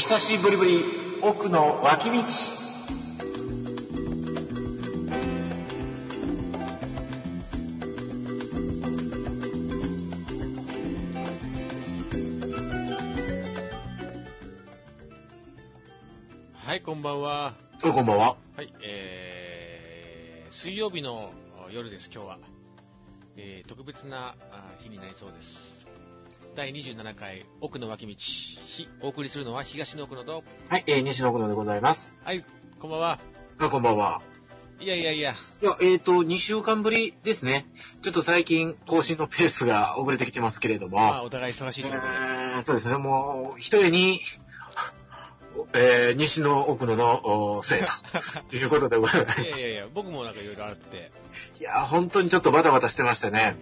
久しぶりぶり奥の脇道。はい、こんばんは。どうもこんばんは。はい、水曜日の夜です。今日は、特別な日になりそうです。第27回奥の脇道、お送りするのは東の奥野と、はい、西の奥野でございます。はい、こんばんは。あ、こんばんは。いや2週間ぶりですね。ちょっと最近更新のペースが遅れてきてますけれども、まあ、お互い忙しいということで、そうですね。もう一重に、西の奥野のせいということでございます。いや僕もなんかいろいろあって、いや本当にちょっとバタバタしてましたね。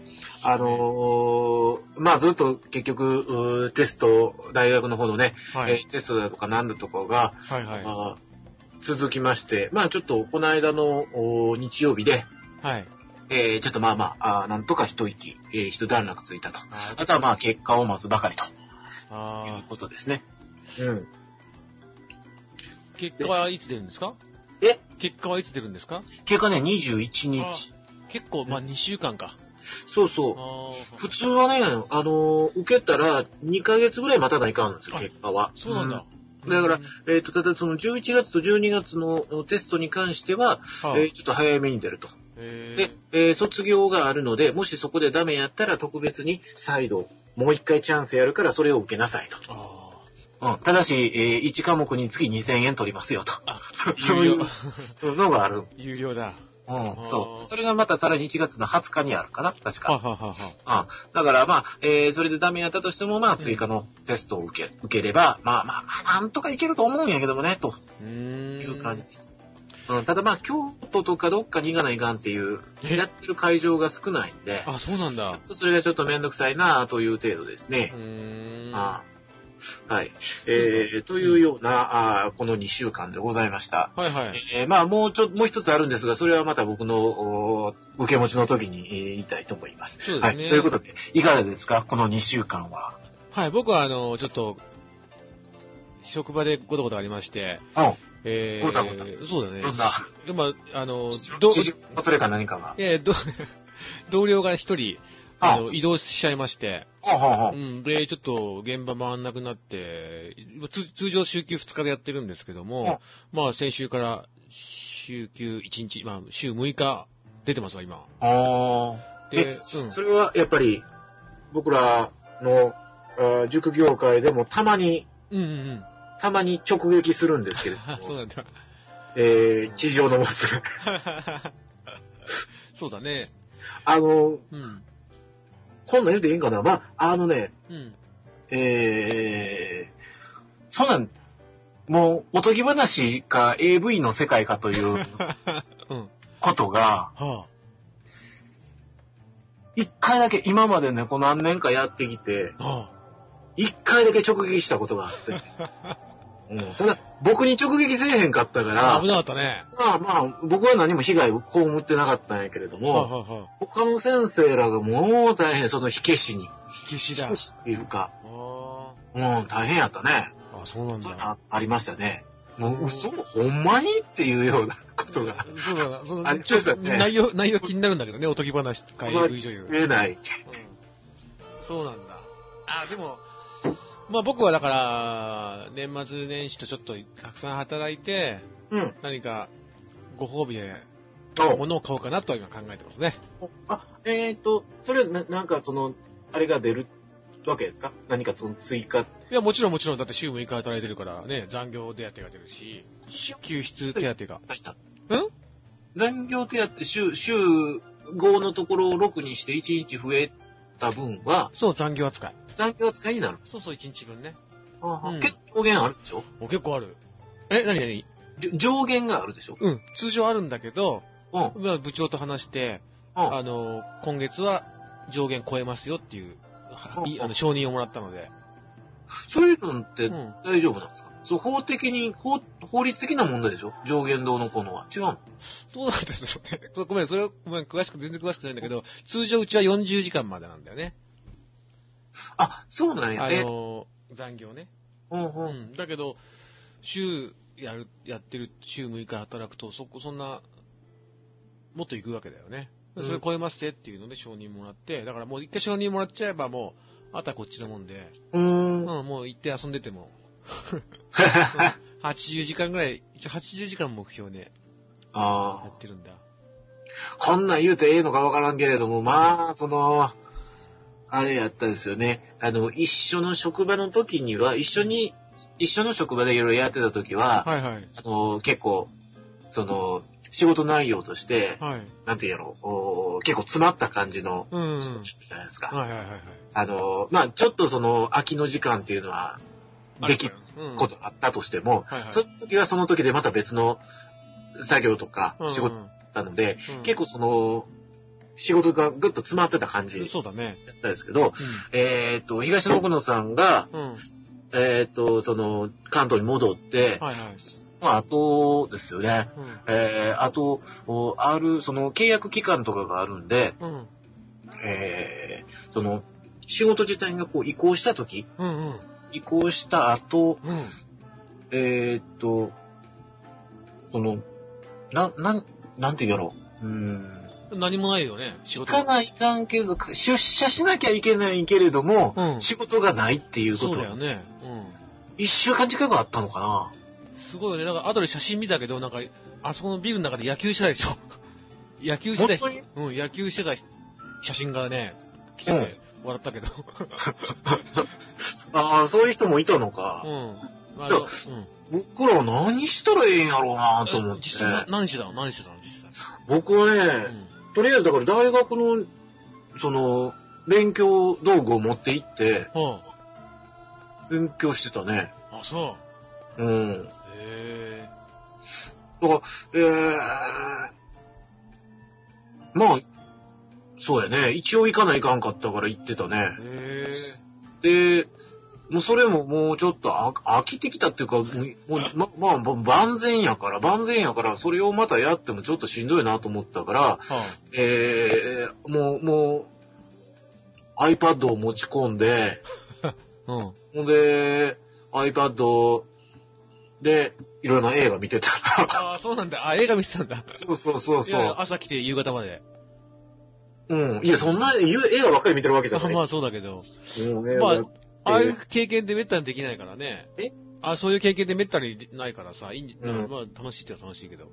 まあずっと結局テスト、大学の方のね、はい、テストだとか何だとかが、はいはい、続きまして、まあちょっとこの間の日曜日で、はい、ちょっとまあなんとか一息、一段落ついたと。あとはまあ結果を待つばかりということですね。うん。結果はいつ出るんですか？結果ね、21日。結構、まあ2週間か。そうそう。普通はね、受けたら2ヶ月ぐらい待たないかんですよ、結果は。そうなんだ。うん、だから、ただその11月と12月のテストに関しては、ちょっと早めに出ると。で、卒業があるので、もしそこでダメやったら特別に再度、もう一回チャンスやるからそれを受けなさいと。うん、ただし、1科目につき2000円取りますよと。そういうのがある。有料だ。うん、そう。それがまたさらに1月の20日にあるかな、確か。うん、だからまあ、それでダメやったとしても、まあ、追加のテストを受ければ、まあ、なんとかいけると思うんやけどもね、という感じです。うん、ただまあ、京都とかどっかに行かないかんっていう、やってる会場が少ないんで。あ、そうなんだ。それがちょっとめんどくさいな、という程度ですね。はい、というようなこの2週間でございました。はいはい。まあもう一つあるんですが、それはまた僕の受け持ちの時に言いたいと思います。そうですね。はい。ということでいかがですか、この2週間は。はい、僕はちょっと職場でごたごたありまして。ごたごた。そうだね。どんな。まあそれか何かが。同僚が一人。移動しちゃいまして。うん。で、ちょっと現場回んなくなって、通常週休2日でやってるんですけども、まあ先週から週休1日、まあ週6日出てますわ、今。で、それはやっぱり僕らの塾業界でもたまに直撃するんですけれども。そうなんだ。地上のもつれ。そうだね。こんなん言うていいんかな。まあ、そんなん、もう、おとぎ話か AV の世界かということが、一回だけ、今までね、この何年かやってきて、一回だけ直撃したことがあって、ただ、僕に直撃せえへんかったから、危なかったね。まあ、僕は何も被害を被ってなかったんやけれども、他の先生らがもう大変、その火消しに。火消しだ。火消しっていうか、大変やったね。あ、そうなんだ。ありましたね。もう、嘘、ほんまにっていうようなことが。そうだな、その、ちょっと内容気になるんだけどね、おとぎ話とか、AV女優。見えない。そうなんだ。あ、でも、まあ僕はだから、年末年始とちょっとたくさん働いて、何かご褒美で物を買おうかなとは今考えてますね。それはなんかその、あれが出るわけですか？何かその追加。いや、もちろん、だって週6日働いてるからね、残業手当が出るし、休日手当が。残業手当、週5のところを6にして1日増えた分は、そう、残業扱いになる。そうそう、1日分ね。結構上限あるでしょ？結構ある。何上限があるでしょ？うん。通常あるんだけど、部長と話して、今月は上限超えますよっていう、承認をもらったので。そういうのって大丈夫なんですか？そう、法律的な問題でしょ？上限どうのこうのは。違うの？どうなんだろうね。ごめん、それは、全然詳しくないんだけど、通常うちは40時間までなんだよね。あ、そうなんやね。残業ね。うんうんうん、だけど週やってる週6日働くとそんなもっと行くわけだよね。それ超えましてっていうので承認もらって、だからもう一回承認もらっちゃえばもうあとはこっちのもんで、うん、もう行って遊んでても80時間ぐらい、一応80時間目標ね、あやってるんだ。こんなん言うてええのかわからんけれども、まあそのあれやったですよね。一緒の職場の時には、一緒の職場でいろいろやってた時は、はいはい、結構その仕事内容として、はい、なんていうの、結構詰まった感じの仕事じゃないですか。はいはいはいはい、まあちょっとその空きの時間っていうのはできることあったとしても、はいはい、その時はその時でまた別の作業とか仕事だったので、うんうん、結構その仕事がぐっと詰まってた感じだったんですけど、うん、東野久さんが、うん、その関東に戻って、はいはい、あとですよね、うん、あとあるその契約期間とかがあるんで、うん、その仕事自体がこう移行した時、うんうん、移行した後、うん、そのなんていうやろう、何もないよね。仕事行かないかんけど、出社しなきゃいけないけれども、うん、仕事がないっていうこと。そうだよね。うん。1週間近くあったのかな。すごいよね。なんか後で写真見たけど、なんかあそこのビルの中で野球してたでしょ。野球してた人。うん。野球してた写真がね、来て、ね、うん、笑ったけど。ああ、そういう人もいたのか。うん。まあ、うん、僕らは何したらいいんやろうなと思って。実際何してたの？何してたの実際。僕はね。うん、とりあえずだから大学のその勉強道具を持って行って勉強してたね。あ、そう。うん。へえ。だからまあそうやね。一応行かないかんかったから行ってたね。へえ。で、もうそれももうちょっと飽きてきたっていうか、もうまあ万全やからそれをまたやってもちょっとしんどいなと思ったから、はあ、もう iPad を持ち込んで、ほ、うんで iPad でいろんな映画見てた。あ、そうなんだ。あ、映画見てたんだ。そう。いや、朝来て夕方まで。うん。いや、そんな映画ばっかり見てるわけじゃない。まあそうだけど。まあ。ああいう経験でめったにできないからね。え？あ、そういう経験でめったにないからさ、うん、まあ楽しいっては楽しいけど。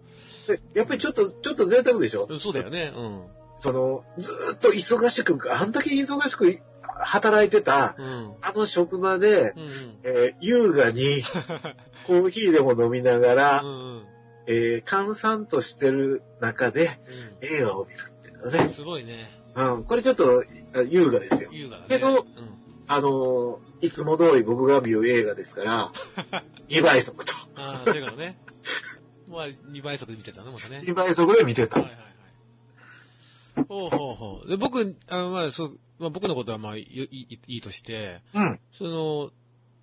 やっぱりちょっと贅沢でしょ。そうだよね。うん。そのずーっと忙しく、あんだけ忙しく働いてた、うん、あの職場で、うんうん、優雅にコーヒーでも飲みながら、うん、閑散としてる中で、うん、映画を見るっていうのね。すごいね。うん。これちょっと優雅ですよ。優雅だね。けど。うん、いつも通り僕が見る映画ですから、2倍速と。ああ、そういうことね。まあ、2倍速で見てたのもね。2倍速で見てた。はいはいはい。ほうほうほう。で、僕、僕のことはまあ、いいとして、うん。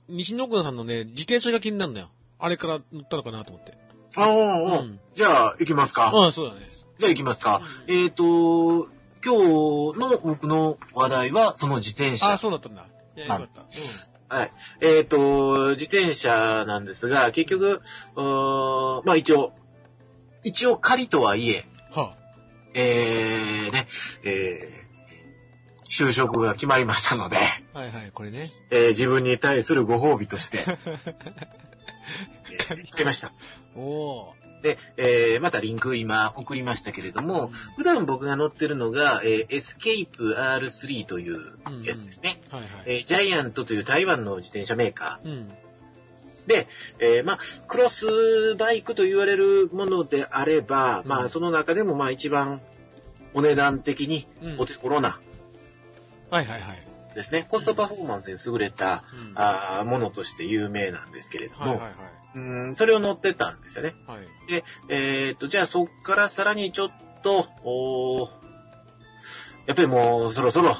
西野久さんのね、自転車が気になるのよ。あれから乗ったのかなと思って。ああ、うん。じゃあ、行きますか。ああ、そうだね。じゃあ行きますか。うん、今日の僕の話題はその自転車。あ、そうだったんだ。いや、よかった。うん、はい。自転車なんですが、結局、まあ一応仮とはいえ、はあ、就職が決まりましたので、はいはい、これね、自分に対するご褒美として、買いました。おー。で、またリンク今送りましたけれども、普段僕が乗ってるのが、Escape R3 というやつですね。はいはい。ジャイアントという台湾の自転車メーカー。うん、で、まあ、クロスバイクと言われるものであれば、うん、まあ、その中でもまあ一番お値段的にお手頃な、うん。はいはいはい。ですね。コストパフォーマンスに優れた、うん、ものとして有名なんですけれども、はいはいはい、それを乗ってたんですよね。はい。で、じゃあそっからさらにちょっと、やっぱりもうそろそろ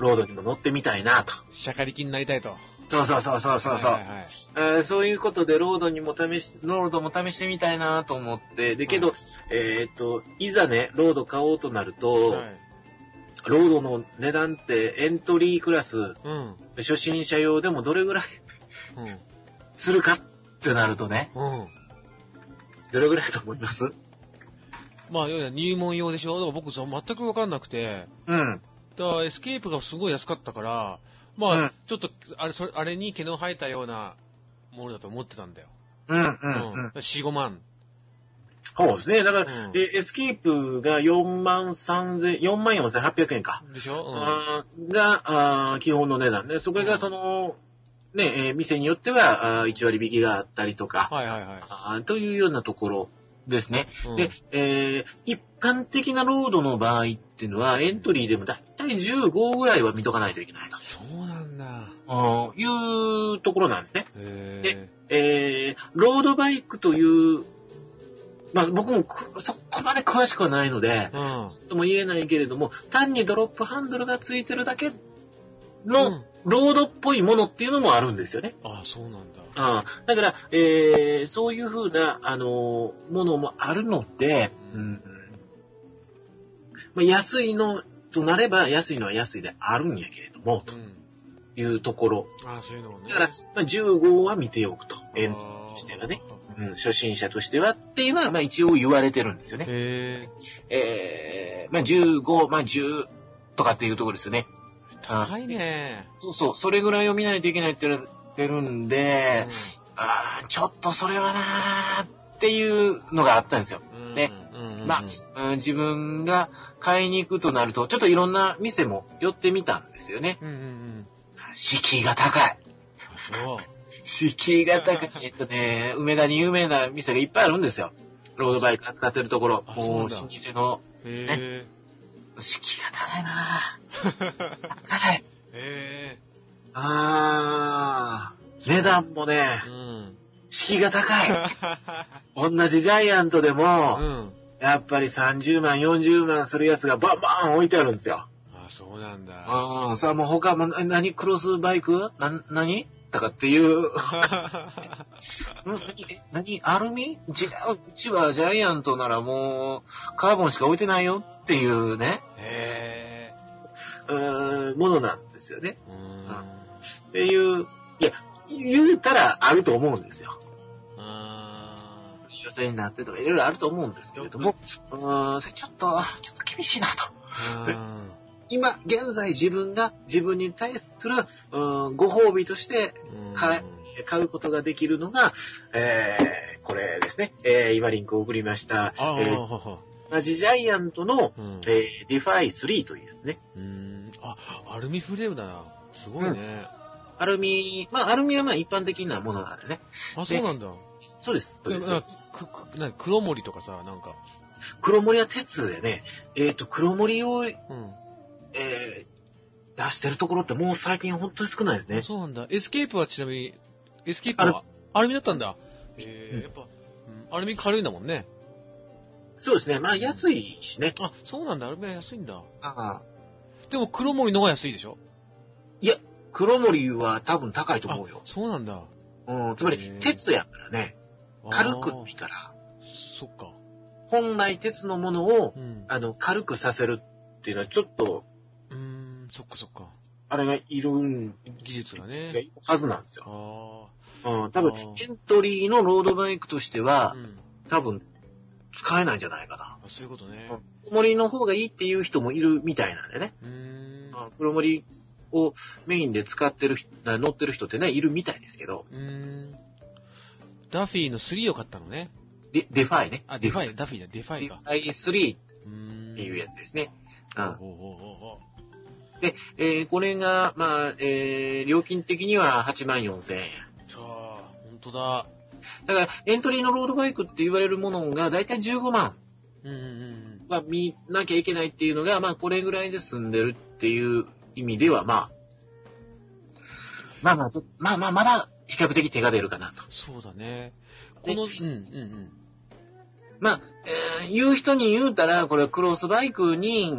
ロードにも乗ってみたいなと。シャカリキになりたいと。そう。はいはいはい。そういうことでロードも試してみたいなと思って、でけど、はい、いざね、ロード買おうとなると、はい、ロードの値段ってエントリークラス、うん、初心者用でもどれぐらい、うん、するかってなるとね、うん、どれぐらいと思います？まあ、入門用でしょ。だから僕全く分かんなくて、うん、だからエスケープがすごい安かったから、まあ、うん、ちょっとあれに毛の生えたようなものだと思ってたんだよ。うんうんうん、4、5万。そうですね。だから、うん、エスケープが4万4800円か。でしょ、うん、基本の値段ね。それがその、うん、ね、店によっては1割引きがあったりとか、はいはいはい、というようなところですね。うん、で、一般的なロードの場合っていうのは、エントリーでもだいたい15ぐらいは見とかないといけないと。そうなんだ。いうところなんですね。で、ロードバイクという、まあ僕もそこまで詳しくはないので、うん、とも言えないけれども、単にドロップハンドルがついてるだけのロードっぽいものっていうのもあるんですよね。うん、ああ、そうなんだ。ああ、だから、そういうふうな、ものもあるので、うん、まあ、安いのとなれば安いのは安いであるんやけれども、というところ。うん、ああ、そういうのもね。だから、まあ、15は見ておくと。してはね。うん、初心者としてはっていうのは、まあ、一応言われてるんですよね。まあ、15、まあ、10とかっていうところですよね。高いね。そうそう、それぐらいを見ないといけないって言われてるんで、うん、ああ、ちょっとそれはなーっていうのがあったんですよ。で、まあ、自分が買いに行くとなると、ちょっといろんな店も寄ってみたんですよね。うんうんうん、敷居が高い。そう。敷居が高い。梅田に有名な店がいっぱいあるんですよ。ロードバイク扱ってるところ。もう、老舗の、ね。敷居が高いなぁ。高い。値段もね、うん、敷居が高い。同じジャイアントでも、うん、やっぱり30万、40万するやつがバンバン置いてあるんですよ。あ、そうなんだ。ああ、さあもう他も、何クロスバイク何とかっていう何アルミ？違う、うちはジャイアントならもうカーボンしか置いてないよっていうね、ものなんですよね。っていう、いや、言うたらあると思うんですよ。女性になってとかいろいろあると思うんですけれども、ちょっと厳しいなと。今現在自分に対するご褒美として買うことができるのが、これですね、今リンクを送りました、同じジャイアントの、ディファイ3というやつね。アルミフレームだな。すごいね。うん、アルミはまあ一般的なものなんでね。あ、そうなんだ。そうです。黒森とかさ、なんか。黒森は鉄でね、黒森を、出してるところってもう最近本当に少ないですね。そうなんだ。エスケープはちなみに、エスケープはアルミだったんだ。やっぱ、アルミ軽いんだもんね。そうですね。まあ安いしね。あ、そうなんだ。アルミは安いんだ。ああ。でも黒森の方が安いでしょ？いや、黒森は多分高いと思うよ。そうなんだ。うん、つまり鉄やからね。軽く見たら。そっか。本来鉄のものを、軽くさせる。っていうのはちょっと、そっかそっか。あれがいる技術がね。いるはずなんですよ。多分エントリーのロードバイクとしては、多分使えないんじゃないかな。そういうことね。黒森の方がいいっていう人もいるみたいなんでね。黒森をメインで使ってる人、乗ってる人ってね、いるみたいですけど。ダフィーの3を買ったのね。デファイね。あ、デファイ、ダフィーだ、デファイか。デファイ3っていうやつですね。で、これが、まあ、料金的には84,000円。そう、本当だ。だから、エントリーのロードバイクって言われるものが、だいたい15万は見なきゃいけないっていうのが、まあ、これぐらいで済んでるっていう意味では、まあ、まだ比較的手が出るかなと。そうだね。この、まあ、言う人に言うたら、これはクロスバイクに、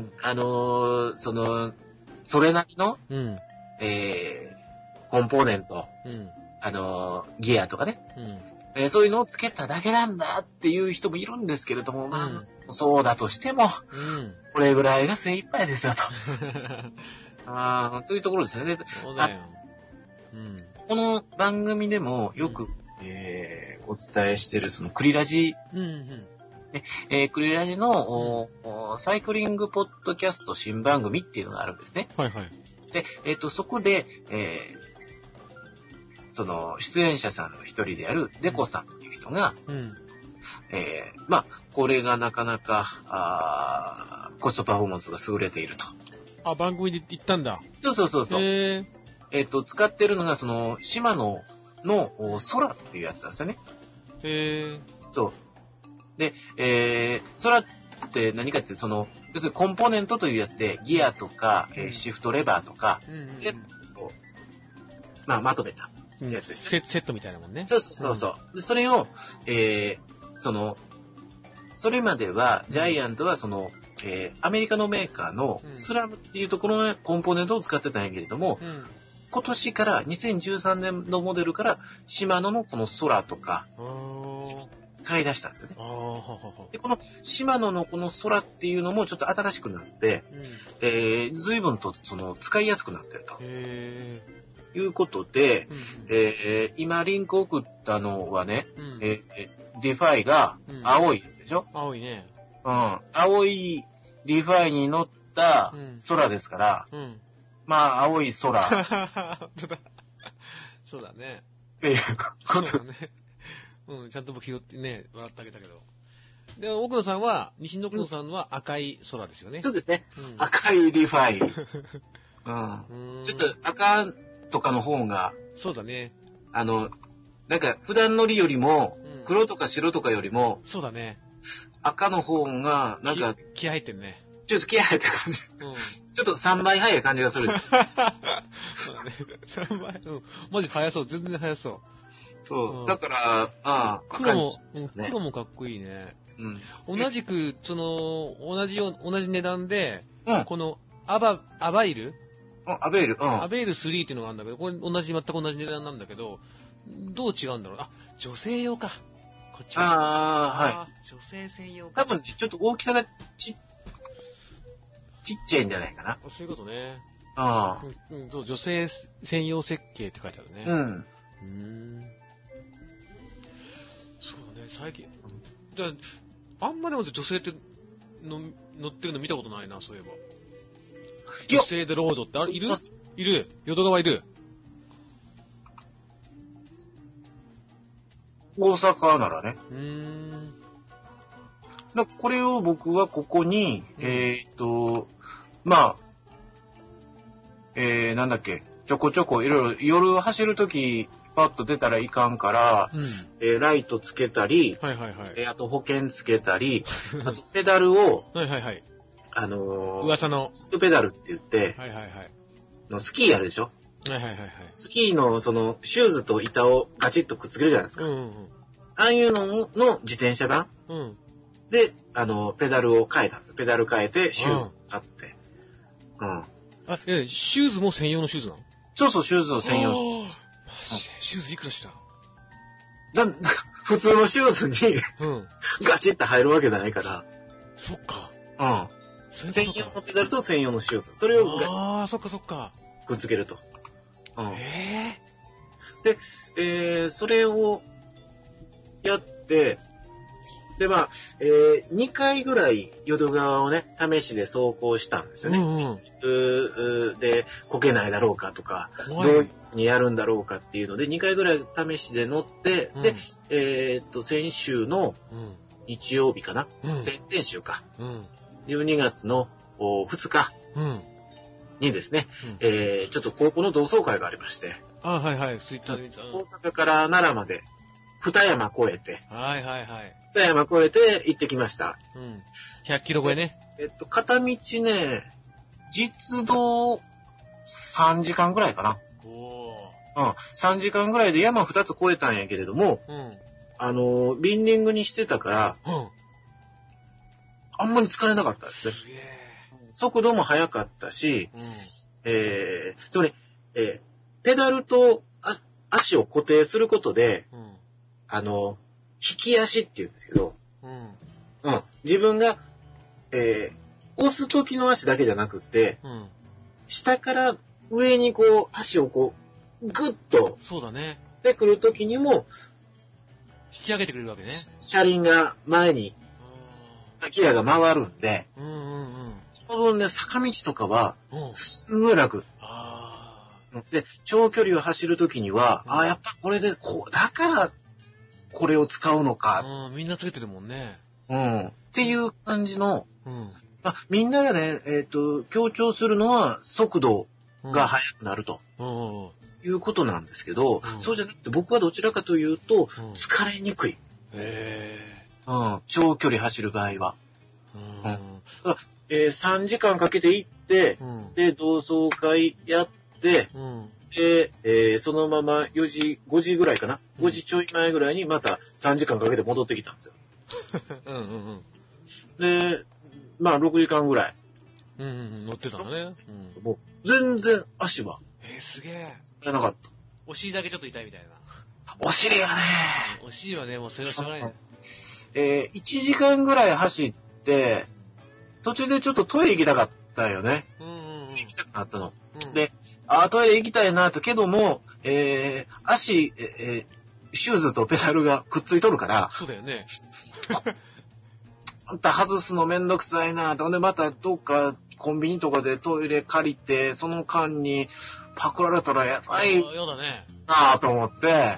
それなりの、コンポーネント、ギアとかね、そういうのをつけただけなんだっていう人もいるんですけれども、まあ、そうだとしても、これぐらいが精一杯ですよと。というところですよね。そうだよ。この番組でもよく、うん、お伝えしてるそのクリラジ、うんうん、クリラジの、うん、サイクリングポッドキャスト新番組っていうのがあるんですね。はいはい。で、そこで、その出演者さんの一人であるデコさんっていう人が、うんうんまあこれがなかなかコストパフォーマンスが優れていると。あ、番組で言ったんだ。そうそうそうそう。使ってるのがそのシマノの空っていうやつなんですよね。そう。で、空って何かってその要するにコンポーネントというやつでギアとか、シフトレバーとか、うんうんうん、でまあまとめたやつです、ねうん。セットみたいなもんね。そうそうそうそう。うん、それを、それまではジャイアントはその、アメリカのメーカーのスラムっていうところのコンポーネントを使ってたんやけれども、うん、今年から2013年のモデルからシマノのこの空とか買い出したんですよね。でこのシマノのこの空っていうのもちょっと新しくなって、うん随分とその使いやすくなってると。へーいうことで、うん今リンク送ったのはね、うんディファイが青いやつでしょ、うん、青いね、うん、青いディファイに乗った空ですから、うんうん、まあ青い空そうだねっていうことね、うん、ちゃんと僕拾ってね笑ってあげたけどで奥野さんは西野奥野さんは赤い空ですよね、うん、そうですね、うん、赤いディファイ、うん、ちょっと赤とかの方がそうだねなんか普段乗りよりも黒とか白とかよりも、うん、そうだね赤の方がなんか気合入ってるねちょっと気合入ってる感じ、うん、ちょっと3倍速い感じがするそうだね3倍、うん、マジ速そう全然速そうそう、うん、だからああ黒も、ね、黒もかっこいいね、うん、同じくその同じ値段で、うん、このアバイルアベイル3っていうのがあるんだけど、これ全く同じ値段なんだけど、どう違うんだろう。あ、女性用か。こっちは。ああ、はい。女性専用か。多分、ちょっと大きさがちっちゃいんじゃないかな。そういうことね。ああ、うん。女性専用設計って書いてあるね。うん。そうだね、最近。だあんまでも女性っての乗ってるの見たことないな、そういえば。女性でロードってあれいる淀川いる大阪ならねだこれを僕はここに、うん、まあなんだっけちょこちょこいろいろ夜走るときパッと出たらいかんから、うんライトつけたり、はいはいはいあと保険つけたりあとペダルをはいはいはい噂のスクペダルって言って、はいはいはい、のスキーあるでしょ、はいはいはいはい、スキーのそのシューズと板をガチッとくっつけるじゃないですか、うんうんうん、ああいうのの自転車版、うん、でペダルを変えたんですペダル変えてシューズ買って、うんうん、あシューズも専用のシューズなのそうそうシューズの専用シューズ、うん、シューズいくらした普通のシューズにガチッと入るわけじゃないからそっかうん専用のペダルと専用のシューズそれをああそっかそっかくっつけると、うん、で、それをやってでまあ、2回ぐらい淀川をね試しで走行したんですよね、うんうん、でこけないだろうかとかどうにやるんだろうかっていうので2回ぐらい試しで乗って、うん、で先週の日曜日かな、うん、先週か、うん12月の2日にですね、うんちょっと高校の同窓会がありまして、あはいはい、ツイッターで見た。大阪から奈良まで二山越えて、はいはいはい、二山越えて行ってきました。うん、100キロ超えね。片道ね、実道3時間ぐらいかな。おうん、3時間ぐらいで山2つ越えたんやけれども、うん、ビンディングにしてたから。うんあんまり疲れなかったですね。速度も速かったし、うんつまり、ペダルと足を固定することで、うん、引き足っていうんですけど、うんうん、自分が、押す時の足だけじゃなくて、うん、下から上にこう足をこグッと出てくるときにも、引き上げてくれるわけね。車輪が前に、ギアが回るんで、うんうんうん、そのね、坂道とかは、すごい楽。で、長距離を走るときには、うん、ああ、やっぱこれで、だから、これを使うのか。みんなつけてるもんね。うん。っていう感じの、うん、まあ、みんながね、強調するのは、速度が速くなると。うん、いうことなんですけど、うん、そうじゃなくて、僕はどちらかというと、疲れにくい。うん、長距離走る場合は。うん、3時間かけて行って、うん、で、同窓会やって、うん、で、そのまま4時、5時ぐらいかな、うん、5時ちょい前ぐらいにまた3時間かけて戻ってきたんですよ。うんうんうん、で、まあ6時間ぐらい。うんうん、乗ってたのね。うん、もう全然足は。すげえ。じゃなかった。お尻だけちょっと痛いみたいな。お尻はね。お尻はね、もうそれはしょうがない。1時間ぐらい走って、途中でちょっとトイレ行きたかったよね。うんうんうん、行きたくなったの。うん、で、トイレ行きたいなと、けども、足、シューズとペダルがくっついとるから。そうだよね。あんた外すのめんどくさいなと。ほんで、またどっかコンビニとかでトイレ借りて、その間にパクられたらやばいなぁと思って、我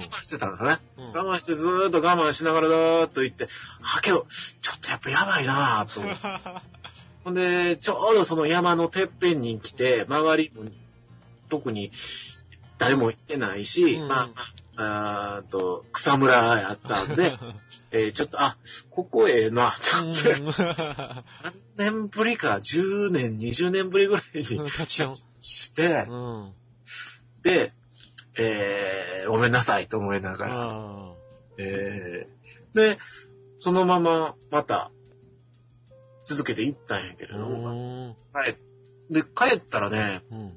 慢してたんですね。うん、我慢してずーっと我慢しながらだーっと行って、あ、けど、ちょっとやっぱやばいなぁと思って。ほんで、ちょうどその山のてっぺんに来て、周りも特に誰も行ってないし、うん、まあ、草むらやったんで、ちょっと、あ、ここええな、ちょっと、何年ぶりか、10年、20年ぶりぐらいにして、うん、で、ごめんなさいと思いながら、で、そのまままた続けていったんやけれども、はい、で、帰ったらね、うん、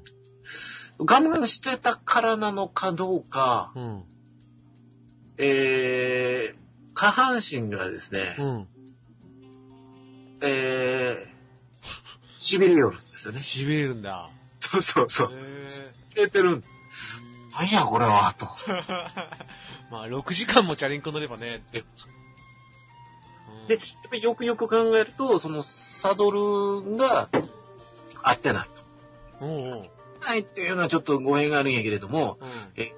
我慢してたからなのかどうか、うん下半身がですね、うん、痺れよるんですよね。痺れるんだ。そうそうそう。痺れてる。なんやこれはと。まあ6時間もチャリンコ乗ればね。で、やっぱりよくよく考えるとそのサドルが合ってないと。ないっていうのはちょっと語弊があるんやけれども、うん、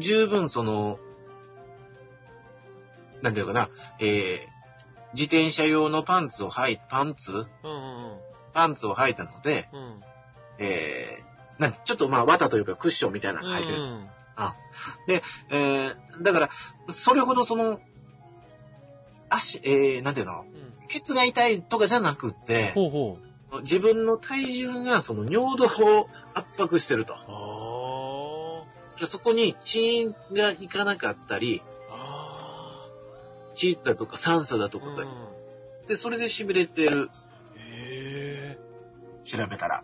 十分その、なんていうかな、自転車用のパンツを履いたので、うん、ちょっとまあ綿というかクッションみたいなのが履いてる。うんうん、あで、だから、それほどその、なんていうの、うん、ケツが痛いとかじゃなくて、ほうほう自分の体重がその尿道を圧迫してると。そこに血がいかなかったり、血だとか酸素だとか、うん、でそれで痺れてる。調べたら。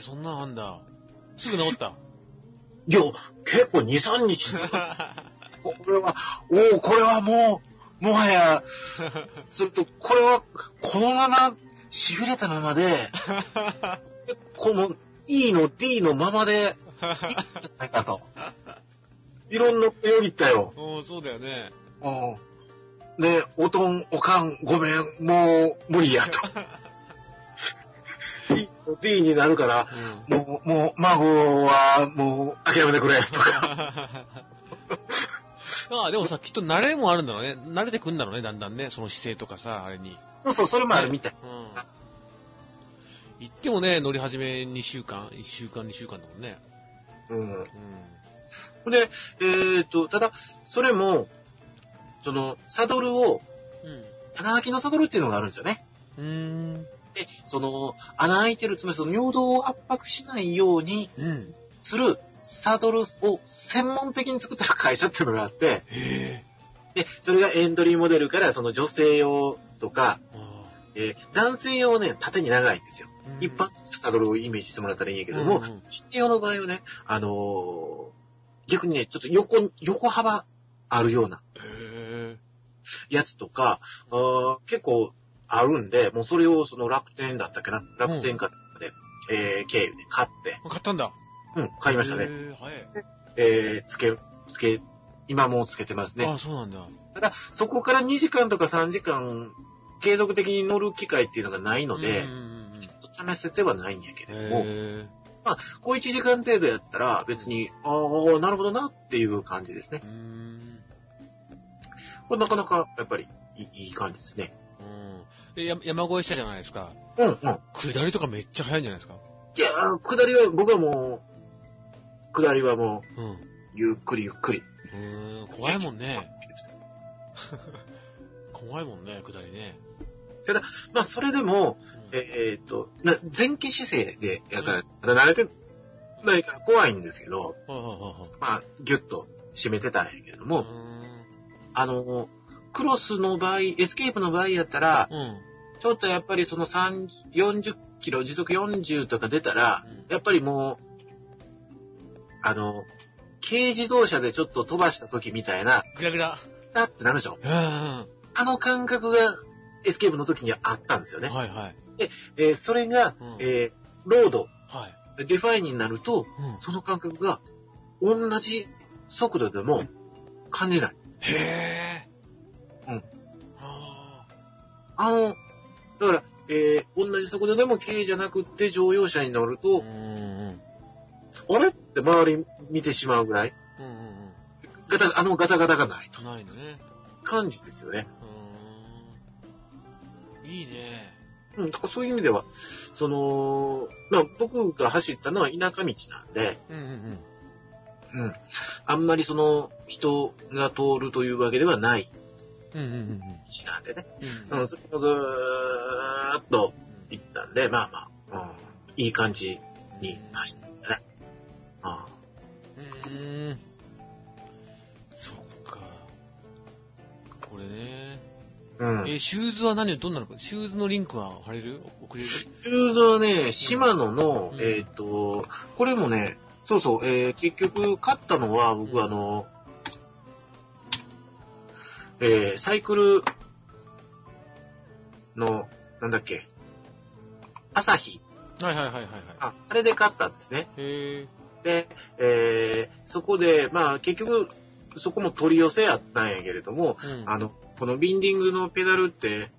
そんなんあんだ。すぐ治った。いや結構 2,3 日。これはこれはもはやするとこれはこのまま痺れたままで、この E の D のままで。なんかといろんなことよぎったよ。そうだよね。で、おとんおかんごめんもう無理やと。D になるから、うん、もう孫はもう諦めてくれとか。あでもさきっと慣れもあるんだろうね。慣れてくんだろうねだんだんねその姿勢とかさあれに。そうそうそれもあるみたい。ねうん、言ってもね乗り始め2週間1週間2週間だもんね。うん、で、ただ、それも、その、サドルを、穴開きのサドルっていうのがあるんですよね。で、その、穴開いてる、つまりその尿道を圧迫しないようにするサドルを専門的に作った会社っていうのがあって、で、それがエントリーモデルから、その女性用とか、男性用ね、縦に長いんですよ。一般的なサドルをイメージしてもらったらいいんやけども、家用の場合はね、逆にね、ちょっと横幅あるようなやつとか、結構あるんで、もうそれをその楽天だったっけな、楽天かで、経由で買って。買ったんだ。うん、買いましたね。はい。今もつけてますね。あ、そうなんだ。ただ、そこから2時間とか3時間、継続的に乗る機会っていうのがないので、試せてはないんやけれども、まあ、こう1時間程度やったら別に、ああ、なるほどなっていう感じですね。これなかなか、やっぱりいい感じですね。山越えしたじゃないですか。うんうん。下りとかめっちゃ早いんじゃないですか。いや、下りは、僕はもう、下りはもう、ゆっくりゆっくり。怖いもんね。怖いもんね、下りね。ただ、まあ、それでも、前傾姿勢で、やから、慣れてないから怖いんですけど、まあ、ぎゅっと締めてたんやけども、クロスの場合、エスケープの場合やったら、ちょっとやっぱりその40キロ、時速40とか出たら、やっぱりもう、軽自動車でちょっと飛ばした時みたいな、グラグラ。だってなるでしょ。あの感覚がエスケープの時にはあったんですよね。はいはい。で、それが、ロード、デファインになると、その感覚が同じ速度でも感じない。へぇー。うん。だから、同じ速度でも軽じゃなくって乗用車に乗ると、あれって周り見てしまうぐらい、ガタガタがないと。ないね。感じですよね。いいね。うん、だからそういう意味では、まあ僕が走ったのは田舎道なんで、あんまり人が通るというわけではない道なんでね。それもずーっと行ったんで、まあまあ、いい感じに走ったんだね。そっか。これね。シューズは何どんなのかシューズのリンクは貼れる送れるシューズはね、シマノの、これもね、そうそう、結局、買ったのは、僕サイクルの、なんだっけ、朝日。あれで買ったんですね。で、そこで、まあ、結局、そこも取り寄せやったんやけれども、このビンディングのペダルって、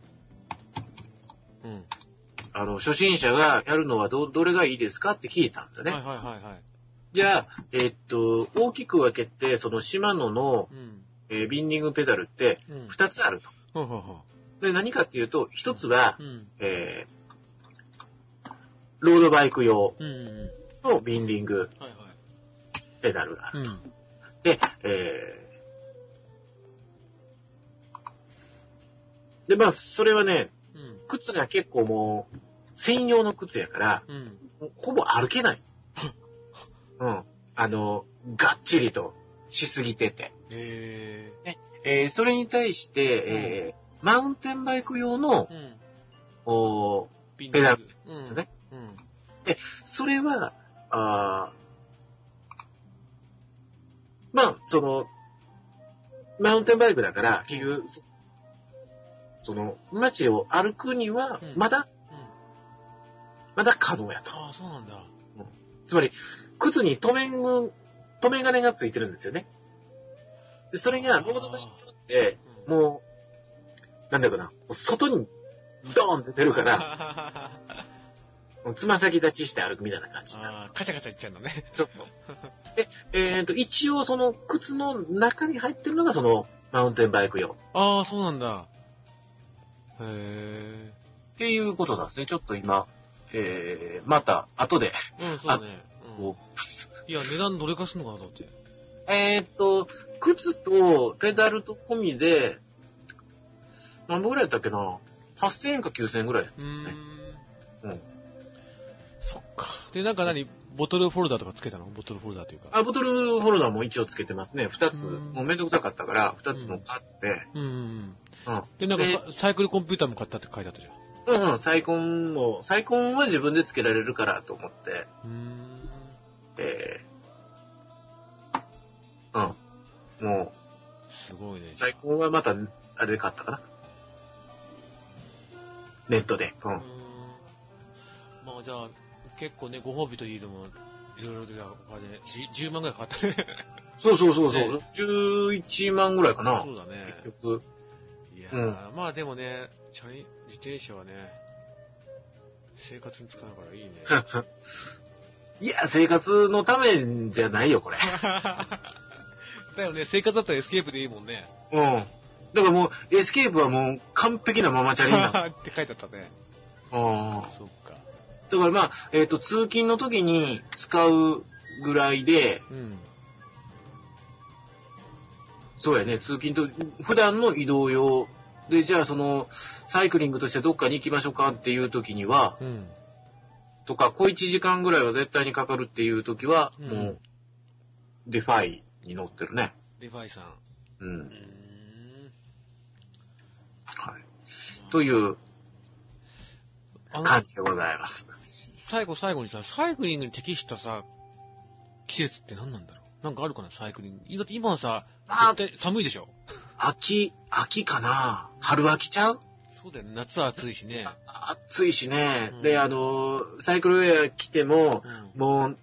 初心者がやるのはどれがいいですかって聞いたんですよね。じゃあ、大きく分けて、シマノの、ビンディングペダルって、2つあると。で、何かっていうと、1つは、ロードバイク用のビンディングペダルがあると。で、まあ、それはね、靴が結構もう、専用の靴やから、ほぼ歩けない。がっちりとしすぎてて。それに対して、マウンテンバイク用の、ペダルですね。で、それは、まあ、マウンテンバイクだから、結局、街を歩くには、まだ可能やと。ああ、そうなんだ。つまり、靴に止め金がついてるんですよね。で、それが、ロードバイクって、もう、なんだろうな、外に、ドーンって出るから、つま先立ちして歩くみたいな感じになる。カチャカチャいっちゃうのね。そう。で、一応、靴の中に入ってるのが、マウンテンバイク用。ああ、そうなんだ。っていうことなんですね。ちょっと今、また、後で。そうね。いや、値段どれかすんのかなと思って。靴とペダルと込みで、何本ぐらいだったっけな ?8000 円か9000円ぐらいですね。そっか。で、なんかボトルフォルダーとかつけたのボトルフォルダーというか。ボトルフォルダーも一応つけてますね。2つ。もうめんどくさかったから、2つも買って。で、なんかサイクルコンピューターも買ったって書いてあったじゃん。サイコンは自分でつけられるからと思って。もう。すごいね。サイコンはまた、あれで買ったかな。ネットで。まあじゃあ、結構ね、ご褒美といえども、いろいろでお金10万ぐらいかかったね。そうそうそう、11万ぐらいかな。そうだね。結局。いやー、うん、まあでもね、自転車はね、生活に使うからいいね。いや、生活のためじゃないよ、これ。だよね、生活だったらエスケープでいいもんね。うん。だからもう、エスケープはもう完璧なママチャリだ。って書いてあったね。ああ。そっか。だからまあ、通勤の時に使うぐらいで、うん、そうやね、通勤と、普段の移動用で、じゃあその、サイクリングとしてどっかに行きましょうかっていう時には、うん、とか、小1時間ぐらいは絶対にかかるっていう時は、うん、もう、デファイに乗ってるね。デファイさん。うん。はい。という感じでございます。最後にさ、サイクリングに適したさ、季節って何なんだろう。なんかあるかな、サイクリング。だって今はさ、絶対寒いでしょ。秋かな。春秋ちゃう？そうだよね。夏は暑いしね。暑いしね。うん、で、サイクルウェア着ても、うん、もう、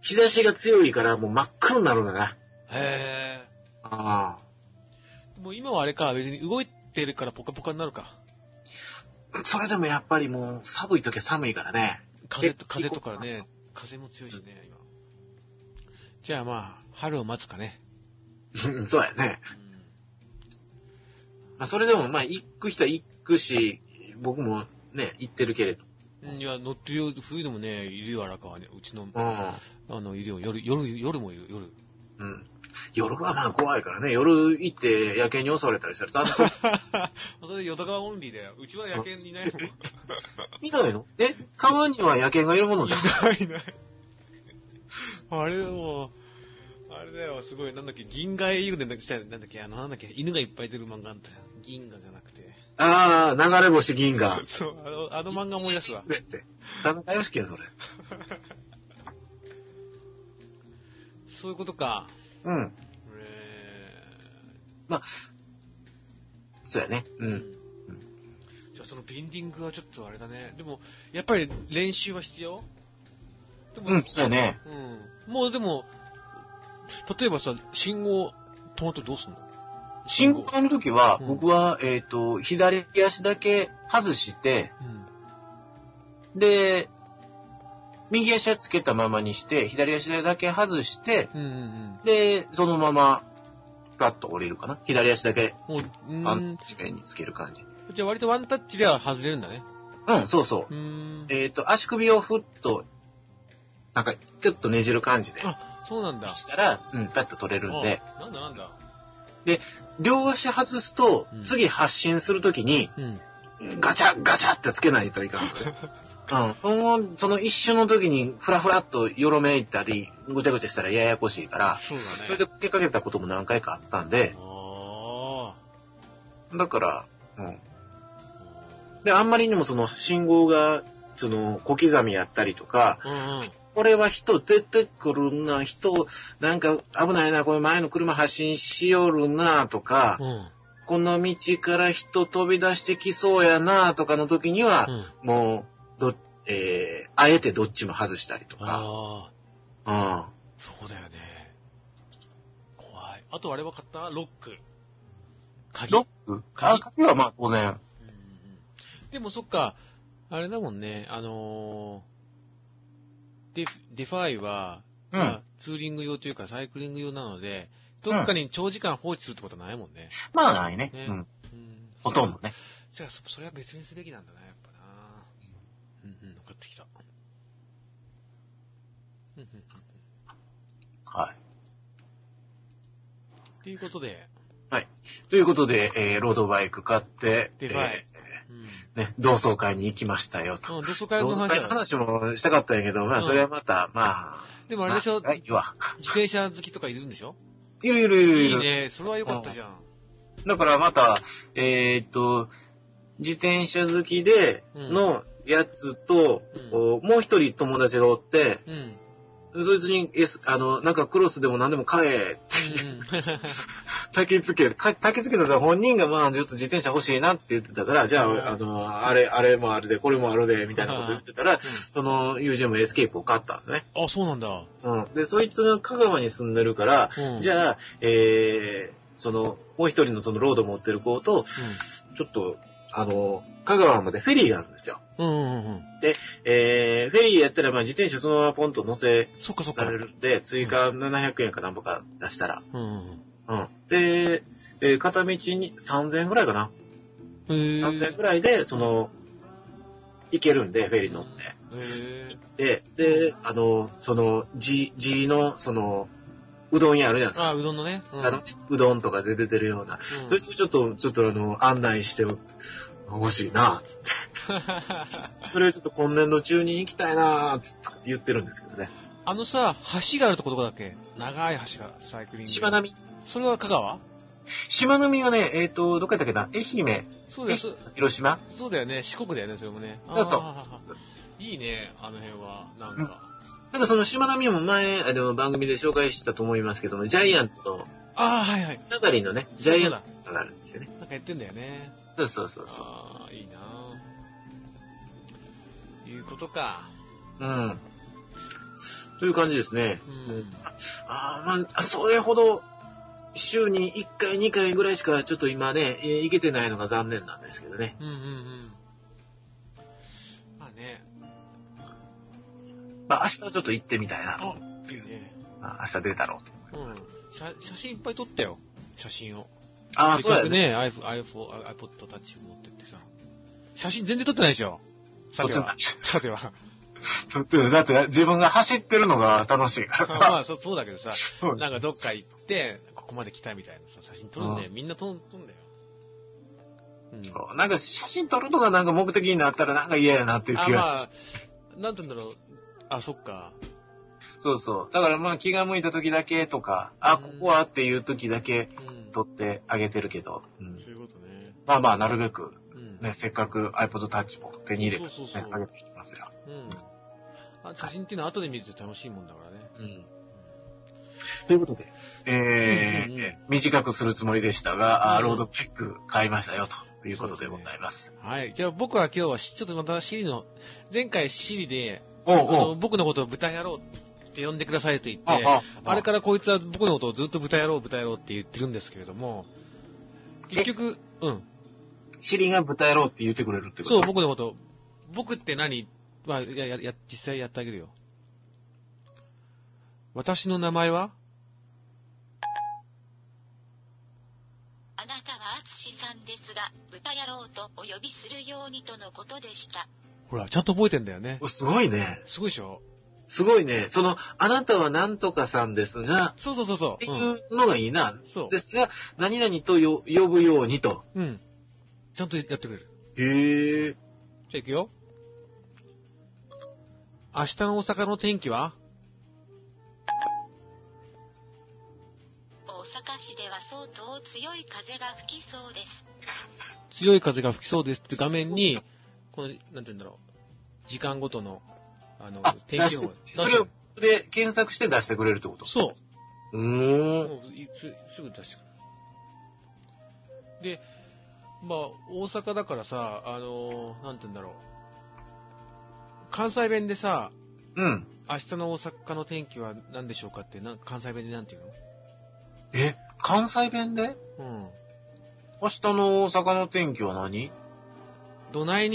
日差しが強いからもう真っ黒になるんだね。へぇー。ああ。もう今はあれか、別に動いてるからポカポカになるか。それでもやっぱりもう寒い時は寒いからね。風とかね、風も強いしね、今。じゃあまあ、春を待つかね。そうやね。うん、まあ、それでもまあ、行く人は行くし、僕もね、行ってるけれど。いや、乗ってるよ、冬でもね、いるよ、荒川ね。うちの、いるよ、夜もいる、夜。うん。夜はまあ怖いからね、夜行って野犬に襲われたりしたら、だんだん。それで淀川オンリーだよ。うちは野犬いないもん。いないの？え？川には野犬がいるものじゃん。いない。あれもう、あれだよ、すごい、なんだっけ、銀河英雄伝だけしたよ、なんだっけ、犬がいっぱい出る漫画あったよ。銀河じゃなくて。ああ、流れ星銀河。そう、あの漫画思い出すわ。田中良樹や、それ。そういうことか。うん。まあ、そうやね。うん。うん、じゃあそのビンディングはちょっとあれだね。でも、やっぱり練習は必要？でもうん、そうやね。うん。もうでも、例えばさ、信号止まったらどうすんの？信号の時は、うん、僕は、左足だけ外して、うん、で、右足はつけたままにして、左足だけ外して、うんうんうん、で、そのまま、ガッと降りるかな。左足だけ、ワンタッチにつける感じ。じゃあ割とワンタッチでは外れるんだね。うん、そうそう。足首をふっと、なんか、キュッとねじる感じで。あ、そうなんだ。したら、うん、パッと取れるんで。なんだなんだ。で、両足外すと、うん、次発進するときに、うん、ガチャガチャってつけないといかん。うん、その一瞬の時にフラフラっとよろめいたりごちゃごちゃしたらややこしいから、そうだね、それでけかけたことも何回かあったんで、あだから、うん、であんまりにもその信号がその小刻みやったりとか、うんうん、これは人出てくるな、人なんか危ないな、これ前の車発進しよるなとか、うん、この道から人飛び出してきそうやなとかの時には、うん、もうあえてどっちも外したりとか。ああ。うん。そうだよね。怖い。あとあれ分かった？ロック。鍵。ロック？鍵はまあ当然。でもそっか、あれだもんね、デファイは、うんまあ、ツーリング用というかサイクリング用なので、どっかに長時間放置するってことはないもんね。うん、まあないね。うんうん、ほとんどね。じゃあそれは別にすべきなんだね、やっぱ。うん、分かってきた。はい。ということで。はい。ということで、ロードバイク買って、ね、同窓会に行きましたよと。うん、同窓会の話もしたかったんやけど、まあ、それはまた、まあ。でもあれでしょ、まあ、自転車好きとかいるんでしょ？いる。いいね、それは良かったじゃん。だからまた、自転車好きでの、うんやつと、うん、もう一人友達がおって、うん、そいつに、なんかクロスでも何でも買えって、うん、焚き付け、焚き付けたら本人がまあちょっと自転車欲しいなって言ってたから、じゃあ、あれもあるで、これもあるで、みたいなこと言ってたら、その友人もエスケープを買ったんですね。あ、そうなんだ。うん。で、そいつが香川に住んでるから、うん、じゃあ、その、もう一人のそのロード持ってる子と、うん、ちょっと、香川までフェリーがあるんですよ。うんうんうん、で、フェリーやったらまあ自転車そのままポンと乗せられるんで、追加700円かなんぼか出したら。うんうんうん、で、片道に3000円ぐらいかな。3000円ぐらいで、その、行けるんで、フェリー乗って。で、その、G の、その、うどん屋あるじゃないですか。あ、うどんのね。うん、うどんとかで出てるような。うん、それとちょっと案内して欲しいなぁ、つって。それをちょっと今年度中に行きたいなぁ、って言ってるんですけどね。あのさ、橋があるとこどこだっけ？長い橋が、サイクリング。しまなみ。それは香川？しまなみはね、どっかだっけな？愛媛。そうです。広島？そうだよね。四国だよね、それもね。そうそう。いいね、あの辺は。なんか。うん、なんかその島並も前、でも番組で紹介したと思いますけども、ジャイアントの、ああ、はいはい。ナタリーのね、ジャイアントがあるんですよね。なんかやってんだよね。そうそうそう。ああ、いいなぁ。いうことか。うん。という感じですね。うん。ああ、まあ、それほど、週に1回、2回ぐらいしかちょっと今ね、行けてないのが残念なんですけどね。うんうんうん。まあね。明日ちょっと行ってみたいなと。いいね。明日出たろうと思います。うん、写真いっぱい撮ったよ。写真を。ああ、そうだね。iPod タッチ持ってってさ。写真全然撮ってないでしょ。撮ってない。さては。撮ってる。だって自分が走ってるのが楽しいから。まあそうだけどさ、なんかどっか行って、ここまで来たみたいなさ、写真撮るね。みんな撮るんだよ。うん。なんか写真撮るのがなんか目的になったらなんか嫌やなっていう気がする。なんて言うんだろう。あ、そっか。そうそう。だからまあ気が向いた時だけとか、あ、ここはっていう時だけ撮ってあげてるけど。うん。そういうことね。まあまあ、なるべく、ね、せっかく iPod Touch も手に入れて、ね、あげてきますよ。うん。あ、写真っていうのは後で見ると楽しいもんだからね。うん。ということで、短くするつもりでしたが、ロードピック買いましたよということでございます。はい。じゃあ僕は今日はちょっとまたシリの、前回シリで、僕のことを豚野郎って呼んでくださいと言って、あれからこいつは僕のことをずっと豚野郎って言ってるんですけれども、結局、うん。シリが豚野郎って言ってくれるってこと？そう、僕のこと、僕って何？まあ、実際やってあげるよ。私の名前は？あなたは敦さんですが、豚野郎とお呼びするようにとのことでした。ほら、ちゃんと覚えてんだよね。すごいね。すごいでしょ？すごいね。その、あなたはなんとかさんですが、そうそうそうそう。いうのがいいな。そう。ですが、何々と呼ぶようにと。うん。ちゃんとやってくれる。へぇー。じゃあ行くよ。明日の大阪の天気は？大阪市では相当強い風が吹きそうです。強い風が吹きそうですって画面に、この、なんて言うんだろう。時間ごとの、天気予報。それを、で、検索して出してくれるってこと？そう。すぐ出してくれる。で、まあ、大阪だからさ、なんて言うんだろう。関西弁でさ、うん。明日の大阪の天気は何でしょうかって、関西弁でなんて言うの？え？関西弁で？うん。明日の大阪の天気は何？どない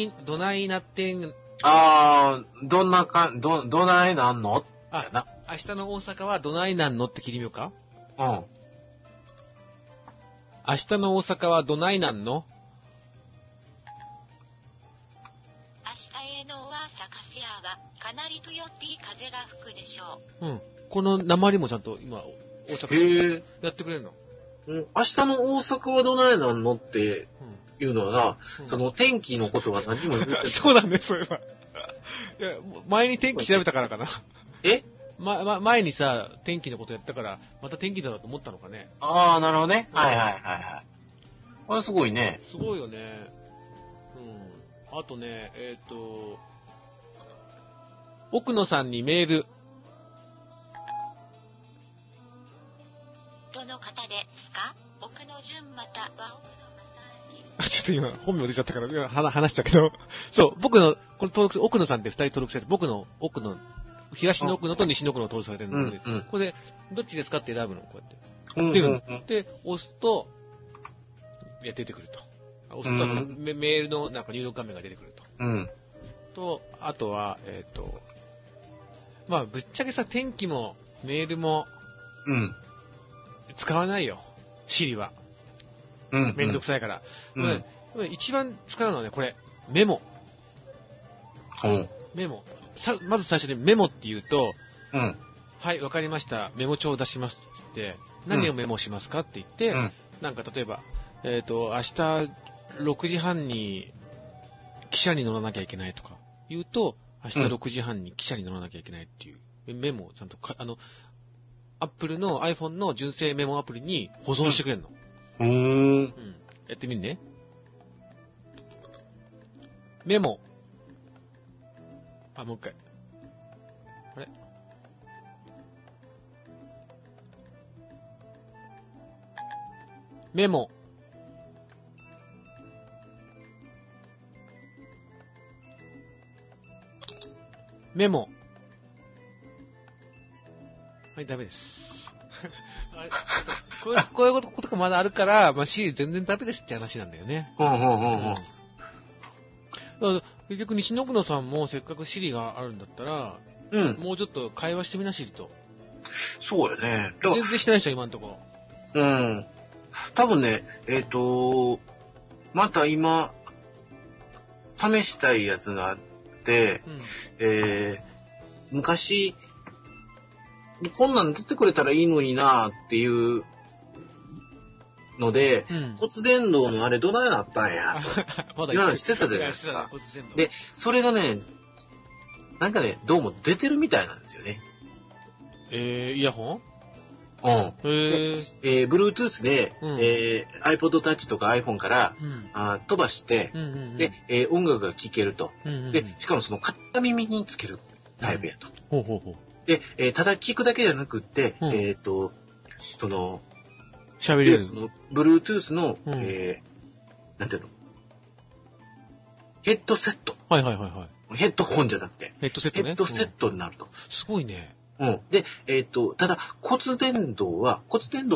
なってん。ああ、どないなんの？あ、明日の大阪はどないなんのって切り身ようか？うん。明日の大阪はどないなんの？明日への大阪市やはかなり強い風が吹くでしょう。うん。この鉛もちゃんと今、大阪市やってくれるの？明日の大阪はどないなんのって、いうのはな、その天気のことは何も言ってない。そうだね、それは。いや、前に天気調べたからかな。え？前にさ、天気のことやったから、また天気だろうと思ったのかね。ああ、なるほどね。はいはいはいはい。あれすごいね。すごいよね。うん。あとね、奥野さんにメール。どの方ですか？僕の順またはちょっと今本名出ちゃったから話したけどそう僕のこの登録奥野さんって2人登録されて僕の奥野東の奥野と西の奥野登録されてるので、うんうん、これでどっちですかって選ぶのこうやって、うんうんうん、で押すといや出てくると押すと、うん、メールのなんか入力画面が出てくると、うん、とあとはまあぶっちゃけさ天気もメールも、うん、使わないよSiriは、うんうん、めんどくさいから、うんうん、一番使うのはねこれメモ、うん、メモまず最初にメモって言うと、うん、はいわかりましたメモ帳を出しますって何をメモしますかって言って、うん、なんか例えば明日6時半に汽車に乗らなきゃいけないとか言うと明日6時半に汽車に乗らなきゃいけないっていうメモをちゃんとアップルの iPhone の純正メモアプリに保存してくれるの。うん。やってみるね。メモ。あ、もう一回。あれ？メモ。メモ。はい、ダメです。あれこういうこととかまだあるから、まあ、Siri全然ダメですって話なんだよね。結局、西野久野さんもせっかくSiriがあるんだったら、うん、もうちょっと会話してみな、Siriと。そうよね。全然してない人は今のところ。うん。多分ね、また今、試したいやつがあって、うん昔、こんなん出てくれたらいいのになーっていうので、うん、骨伝導のあれどないなったんやと今してたじゃないですか。で、それがね、なんかね、どうも出てるみたいなんですよね。イヤホン？うん。Bluetooth で、うんiPod Touch とか iPhone から、うん、飛ばして、うんうんうん、で、音楽が聴けると、うんうんうん。で、しかもその片耳につけるタイプやと。うん、ほうほうほう。で、ただ聞くだけじゃなくって、うん、その、喋れるの Bluetooth の、うん、なんていうのヘッドセット。はいはいはいはい。ヘッドホンじゃなくて。ヘッドセットね。ヘッドセットになると。うん、すごいね。うん。で、ただ骨伝導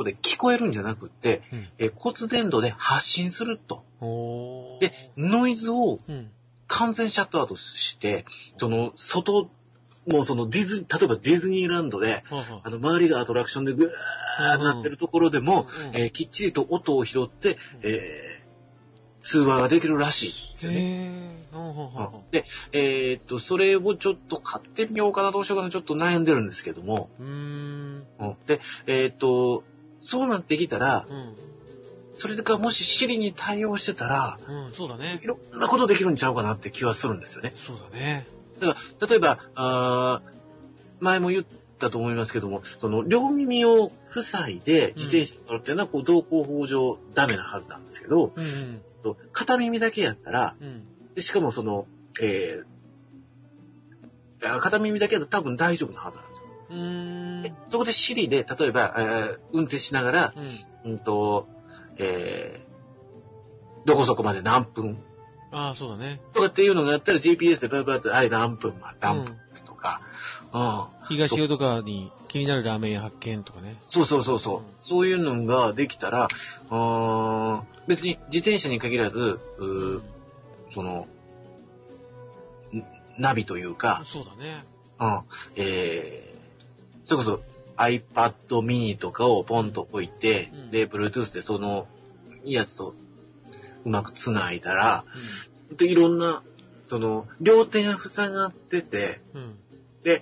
で聞こえるんじゃなくって、うん骨伝導で発信すると。で、ノイズを完全シャットアウトして、うん、その、外、もうその例えばディズニーランドで、はは周りがアトラクションでぐーってなってるところでも、うんきっちりと音を拾って、通話ができるらしいですよね。で、それをちょっと買ってみようかなどうしようかなちょっと悩んでるんですけども。で、そうなってきたら、うん、それがもしSiriに対応してたら、うん、そうだね。いろんなことできるんちゃうかなって気はするんですよね。そうだね。だから例えば前も言ったと思いますけどもその両耳を塞いで自転車に乗るっていうのはこう道交法上ダメなはずなんですけど、うんうん、片耳だけやったら、うん、でしかもその、片耳だけだと多分大丈夫なはずなんですよ。でそこでSiriで例えば、運転しながら、うんどこそこまで何分ああ、そうだね。とかっていうのがあったら GPS でバーバーって、はい、何分まで、何分ですとか、うん。東淀川に気になるラーメン屋発見とかね。そうそうそうそう。うん、そういうのができたら、別に自転車に限らず、その、ナビというか、そうだね。うん。それこそ iPad mini とかをポンと置いて、うん、で、Bluetooth でそのやつと、うまく繋いだら、うん、でいろんなその両手が塞がってて、うん、で、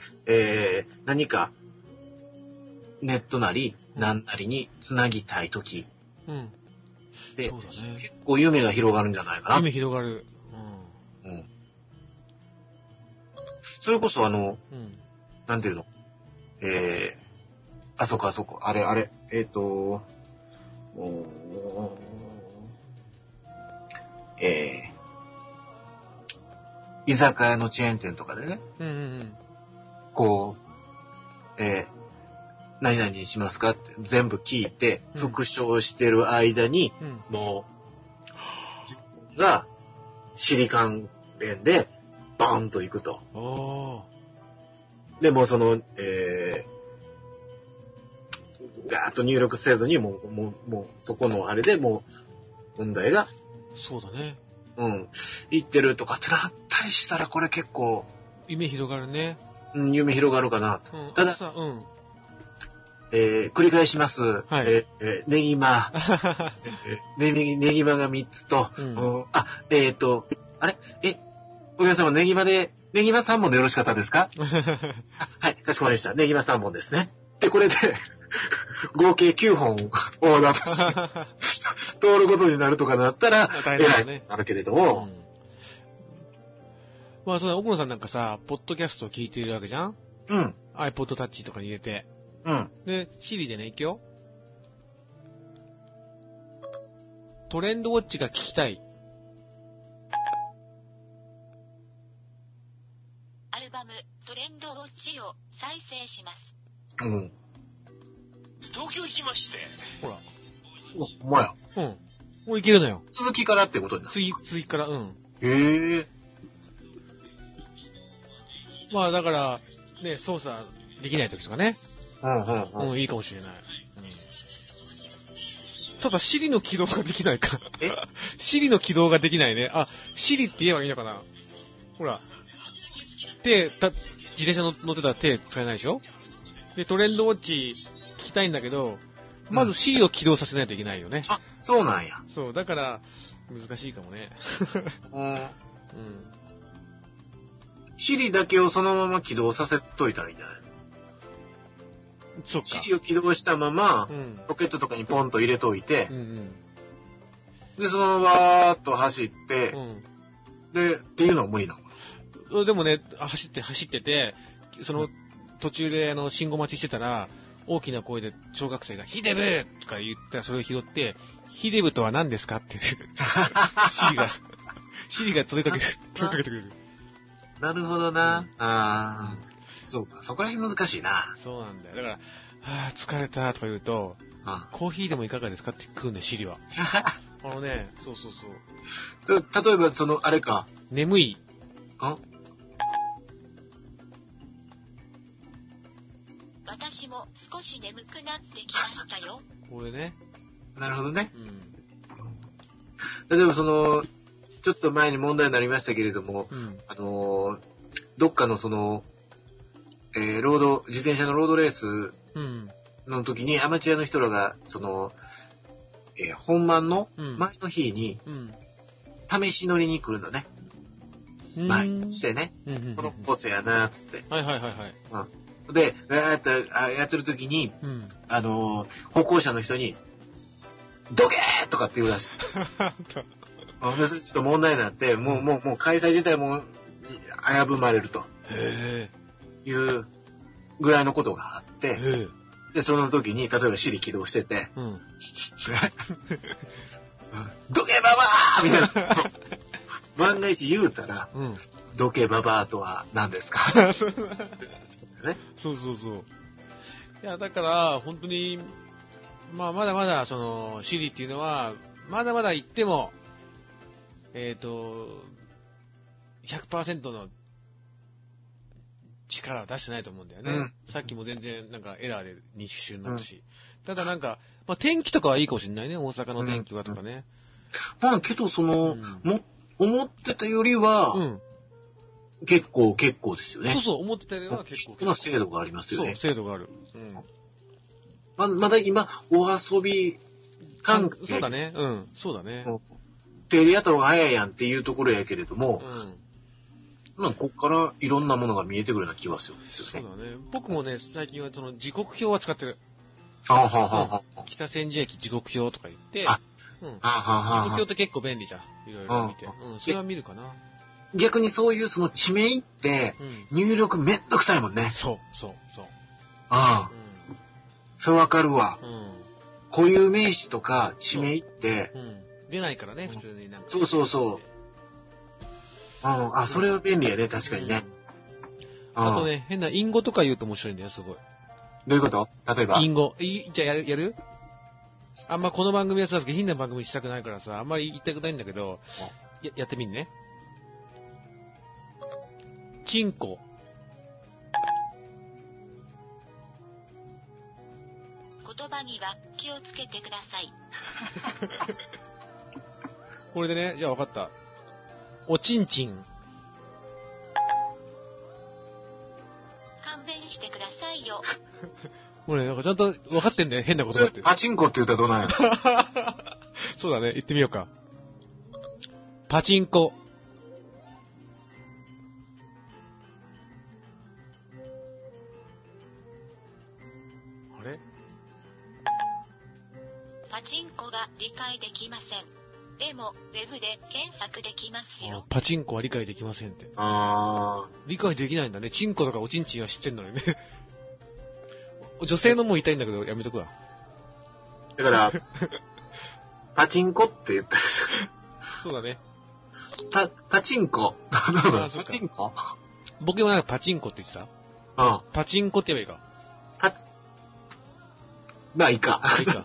何かネットなり何なりに繋ぎたいとき、うん、で、そうだね、結構夢が広がるんじゃないかな。夢広がる。うん。うん、それこそうん、なんていうの、あそこあそこあれ居酒屋のチェーン店とかでね、うんうんうん、こう、何々にしますかって全部聞いて、復唱してる間に、もう、が、シリカン連で、バーンと行くと。で、もうその、ガーッと入力せずに、もう、そこのあれでもう、問題が、そうだね。うん。行ってるとかってなったりしたら、これ結構、夢広がるね。うん、夢広がるかなと。うん、ただ、うん。繰り返します。はい。ネギマ。ネギマが3つと、うん、あ、あれお客様、ネギマで、ネギマ3本でよろしかったですかあ、はい、かしこまりました。ネギマ3本ですね。で、これで、合計9本をオーダーとして、通ることになるとかなったら、ね、あるけれども、うん、まあ、その奥野さんなんかさ、ポッドキャストを聞いているわけじゃん。うん。iPod Touch とかに入れて。うん。で、Siri でね、行くよ。トレンドウォッチが聞きたい。アルバム、トレンドウォッチを再生します。うん。東京行きまして。ほら。お前や。うん。もう行けるのよ。続きからってことになる。続きから、うん。へえ。まあだから、ね、操作できない時とかね。うんうんうん。いいかもしれない。うん、ただ、シリの起動ができないか。えシリの起動ができないね。あ、シリって言えばいいのかな。ほら。自転車乗ってたら手使えないでしょ。で、トレンドウォッチ聞きたいんだけど、まずシリを起動させないといけないよね。うん、あ、そうなんや。そう、だから、難しいかもね。うん。シリだけをそのまま起動させといたらいいんじゃない？そっか。シリを起動したまま、うん、ポケットとかにポンと入れといて、うんうん、で、そのままわーっと走って、うん、で、っていうのは無理なの？でもね、走ってて、その途中で信号待ちしてたら、大きな声で小学生が、ヒデブとか言ったらそれを拾って、ヒデブとは何ですかって、シリが問いかけてくれる。なるほどな。うん、ああ、そうか。そこら辺難しいな。そうなんだよ。だから、ああ、疲れたとか言うと、コーヒーでもいかがですかって食うんだよ、シリは。ね、そう。例えば、あれか。眠い。あ？私も少し眠くなってきましたよ。これね。なるほどね。うん、例えば、ちょっと前に問題になりましたけれども、うん、どっかの自転車のロードレースの時にアマチュアの人らが、本番の前の日に、試し乗りに来るのね。うん、してね、うん、このコースやなーっつって。はいはいはいはい。うん、で、やってる時に、うん、歩行者の人に、どけーとかって言うらしい。ちょっと問題になって、もう開催自体も危ぶまれるというぐらいのことがあって、で、その時に、例えばシリ起動してて、うん、どけばばーみたいな。万が一言うたら、うん、どけばばーとは何ですかね、そう。いや、だから、本当に、まあ、まだまだ、シリっていうのは、まだまだ言っても、100% の力は出してないと思うんだよね。うん、さっきも全然なんかエラーで認識になったし。うん、ただなんか、まあ、天気とかはいいかもしれないね。大阪の天気はとかね。まあけど思ってたよりは、結構ですよね。そう、思ってたよりは結構。今精度がありますよね。そう、精度がある。うん、まだ今、お遊び関係。そうだね。うん、そうだね。手でやった方が早いやんっていうところやけれども、まあここからいろんなものが見えてくるような気はするんですよね。そうだね。僕もね、最近は時刻表は使ってる。あははは。北千住駅時刻表とか言って、時刻表って結構便利じゃん。いろいろ見て。それは見るかな。逆にそういう地名って入力めんどくさいもんね。そう。ああ、それわかるわ。固有名詞とか地名って。出ないからね、普通になんか。そう。あ、それは便利やね、確かにね。あとね、変な隠語とか言うと面白いんだよ、すごい。どういうこと？例えば隠語。じゃあやる？あんまこの番組はそうだけど、変な番組したくないからさ、あんまり言いたくないんだけど、やってみんね。チンコ。言葉には気をつけてください。これでね、じゃあ分かった。おちんちん。勘弁してくださいよ。もうね、なんかちゃんと分かってんだよ、変なことだって。パチンコって言ったらどうなんや。そうだね、言ってみようか。パチンコ。あれ？パチンコが理解できません。でも、ウェブで検索できますよ。パチンコは理解できませんって。理解できないんだね。チンコとかおちんちんは知ってんのにね。女性のも言いたいんだけどやめとくわ。だからパチンコって言ったらそうだね。パチンコパチンコ僕もなんかパチンコって言ってた。うん。パチンコって言えばいいか。まあいいか。いいか。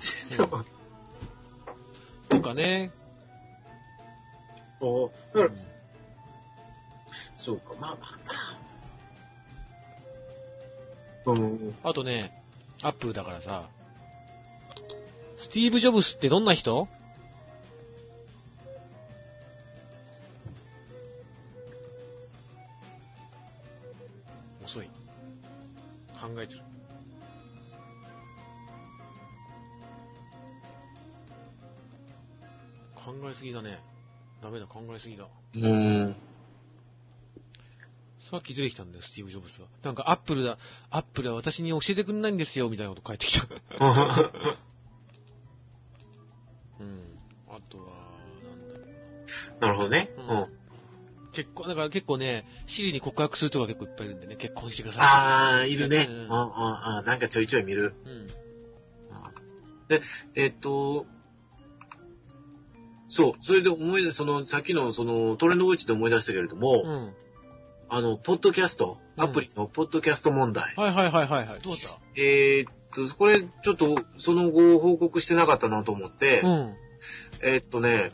うん、とかね。お、うん。そうか、まあまあまあ。うん。あとね。アップルだからさ、スティーブ・ジョブスってどんな人？遅い。考えてる。考えすぎだね。ダメだ、考えすぎだ。さっき出てきたんだよ、スティーブ・ジョブスは。なんか、アップルは私に教えてくんないんですよ、みたいなこと書いてきた。うん。あとは、なんだろうな。なるほどね。うん。うん、結婚、だから結構ね、シリに告白する人が結構いっぱいいるんでね、結婚してください。あー、いるね。うんうんうん。なんかちょいちょい見る。うん。で、そう、それで思い出、その、さっきの、その、トレンドウォッチで思い出したけれども、うん。ポッドキャスト、アプリのポッドキャスト問題。うん、はいはいはいはいはい。どうだった？これ、ちょっと、その後、報告してなかったなと思って、うん。ね、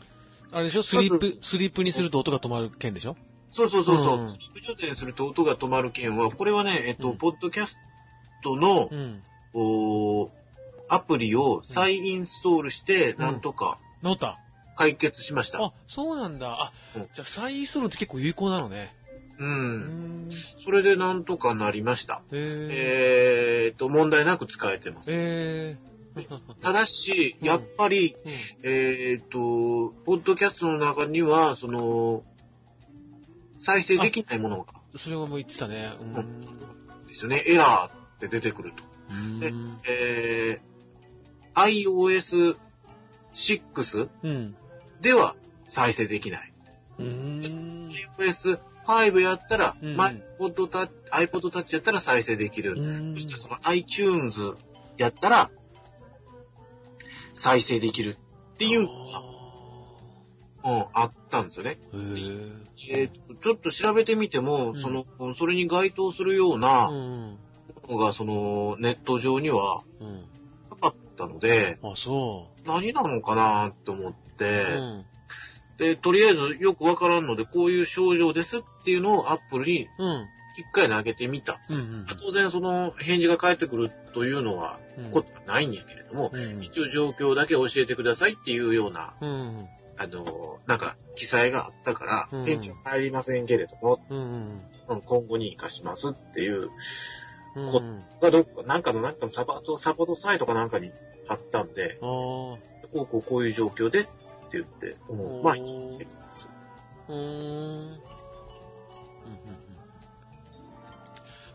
あれでしょ？スリープにすると音が止まる件でしょ？そうそうそうそう。スリープ充電すると音が止まる件は、これはね、うん、ポッドキャストの、うん、アプリを再インストールして、なんとか、うんうん、治った？解決しました。あ、そうなんだ。あ、うん、じゃあ再インストールって結構有効なのね。うん。それでなんとかなりました。問題なく使えてます。ただし、やっぱり、うんうん、ポッドキャストの中には、その、再生できないものが。それはもう言ってたね。うん。ですよね。エラーって出てくると。で、iOS6、うん、では再生できない。iOS5 やったら、うん、iPod Touch やったら再生できる。そしてその iTunes やったら再生できるっていうのが、うん、あったんですよね。ちょっと調べてみても、うん、それに該当するようなのが、そのネット上にはなかったので、うん、あ、そう。何なのかなって思って、うんで、とりあえずよくわからんので、こういう症状ですっていうのをアップルに一回投げてみた。うんうんうん、当然その返事が返ってくるというのはないんやけれども、うん、一応状況だけ教えてくださいっていうような、うん、なんか記載があったから、うん、返事は入りませんけれども、うん、今後に生かしますっていうことがどっか、なんかサポートサイトかなんかにあったんで、こういう状況です。って言って、まあ、生きてきます。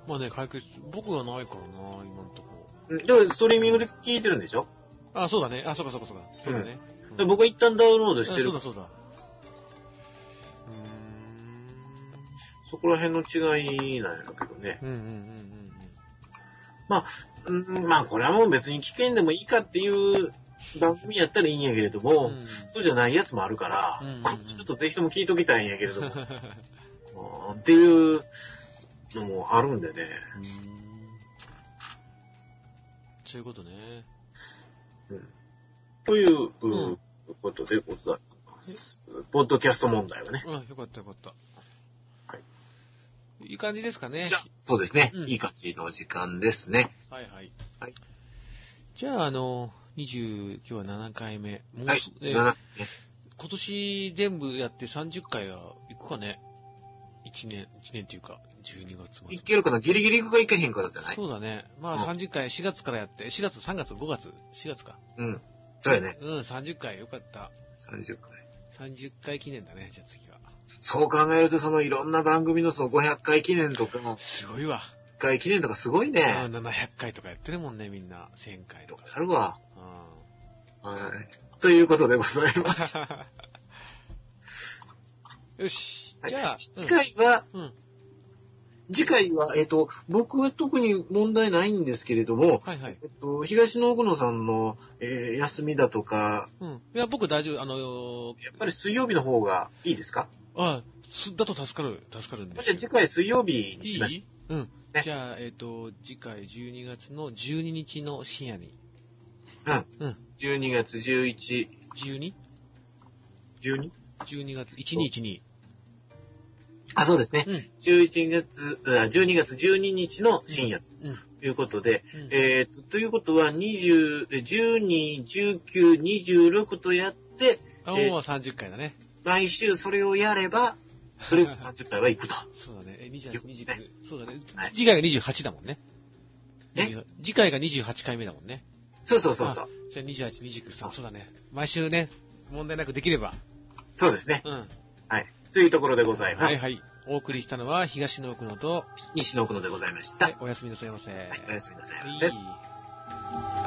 まあね、解決、僕はないからな、今のところ。でも、ストリーミングで聞いてるんでしょ？あ、そうだね。あ、そうか。そうだね。うん、で僕は一旦ダウンロードしてる。そうだ。そこら辺の違いなんやけどね。まあ、これはもう別に聞けんでもいいかっていう、番組やったらいいんやけれども、うん、そうじゃないやつもあるから、ちょっとぜひとも聞いときたいんやけれども、っていうのもあるんでね。そういうことね。うん、という、うん、ことでございます。ポッドキャスト問題はね。うん、よかったよかった。はい。いい感じですかね。じゃそうですね、うん。いい感じの時間ですね。はいはい。はい、じゃあ、今日は7回目。もう、はい、今年全部やって30回は行くかね。1年っていうか、12月まで。いけるかな、ギリギリがいけへんからじゃない？そうだね。まあ30回、4月からやって、4月、3月、5月、4月か。うん。そうやね。うん、30回、よかった。30回。30回記念だね、じゃあ次は。そう考えると、いろんな番組の500回記念とかも。すごいわ。100回記念とかすごいね。700回とかやってるもんね、みんな。1000回とか。あるわ。うん。はい。ということでございます。よし。じゃあ次回は僕は特に問題ないんですけれども、はいはい、東野奥野さんの、休みだとか、うん、いや僕大丈夫、やっぱり水曜日の方がいいですか？あ、だと助かるんです。じゃあ次回水曜日にしましょう。いい？うん。ね、じゃあ次回12月の12日の深夜に。うん。うん。12月11。12？ 12？ 12月1212。あ、そうですね。うん、12月12日の深夜ということで、うんうん、ということは20、12、19、26とやって、もう30回だね。毎週それをやれば、それが30回は行くと。そうだね。29、そうだね。次回が28だもんね。え？次回が28回目だもんね。そう。じゃあ28、29、3、そうだね。毎週ね、問題なくできれば。そうですね。うん。はい。というところでございます。はいはい。お送りしたのは東の奥野と西の奥野でございました。はい、おやすみなさいませ。はい、おやすみなさいませ。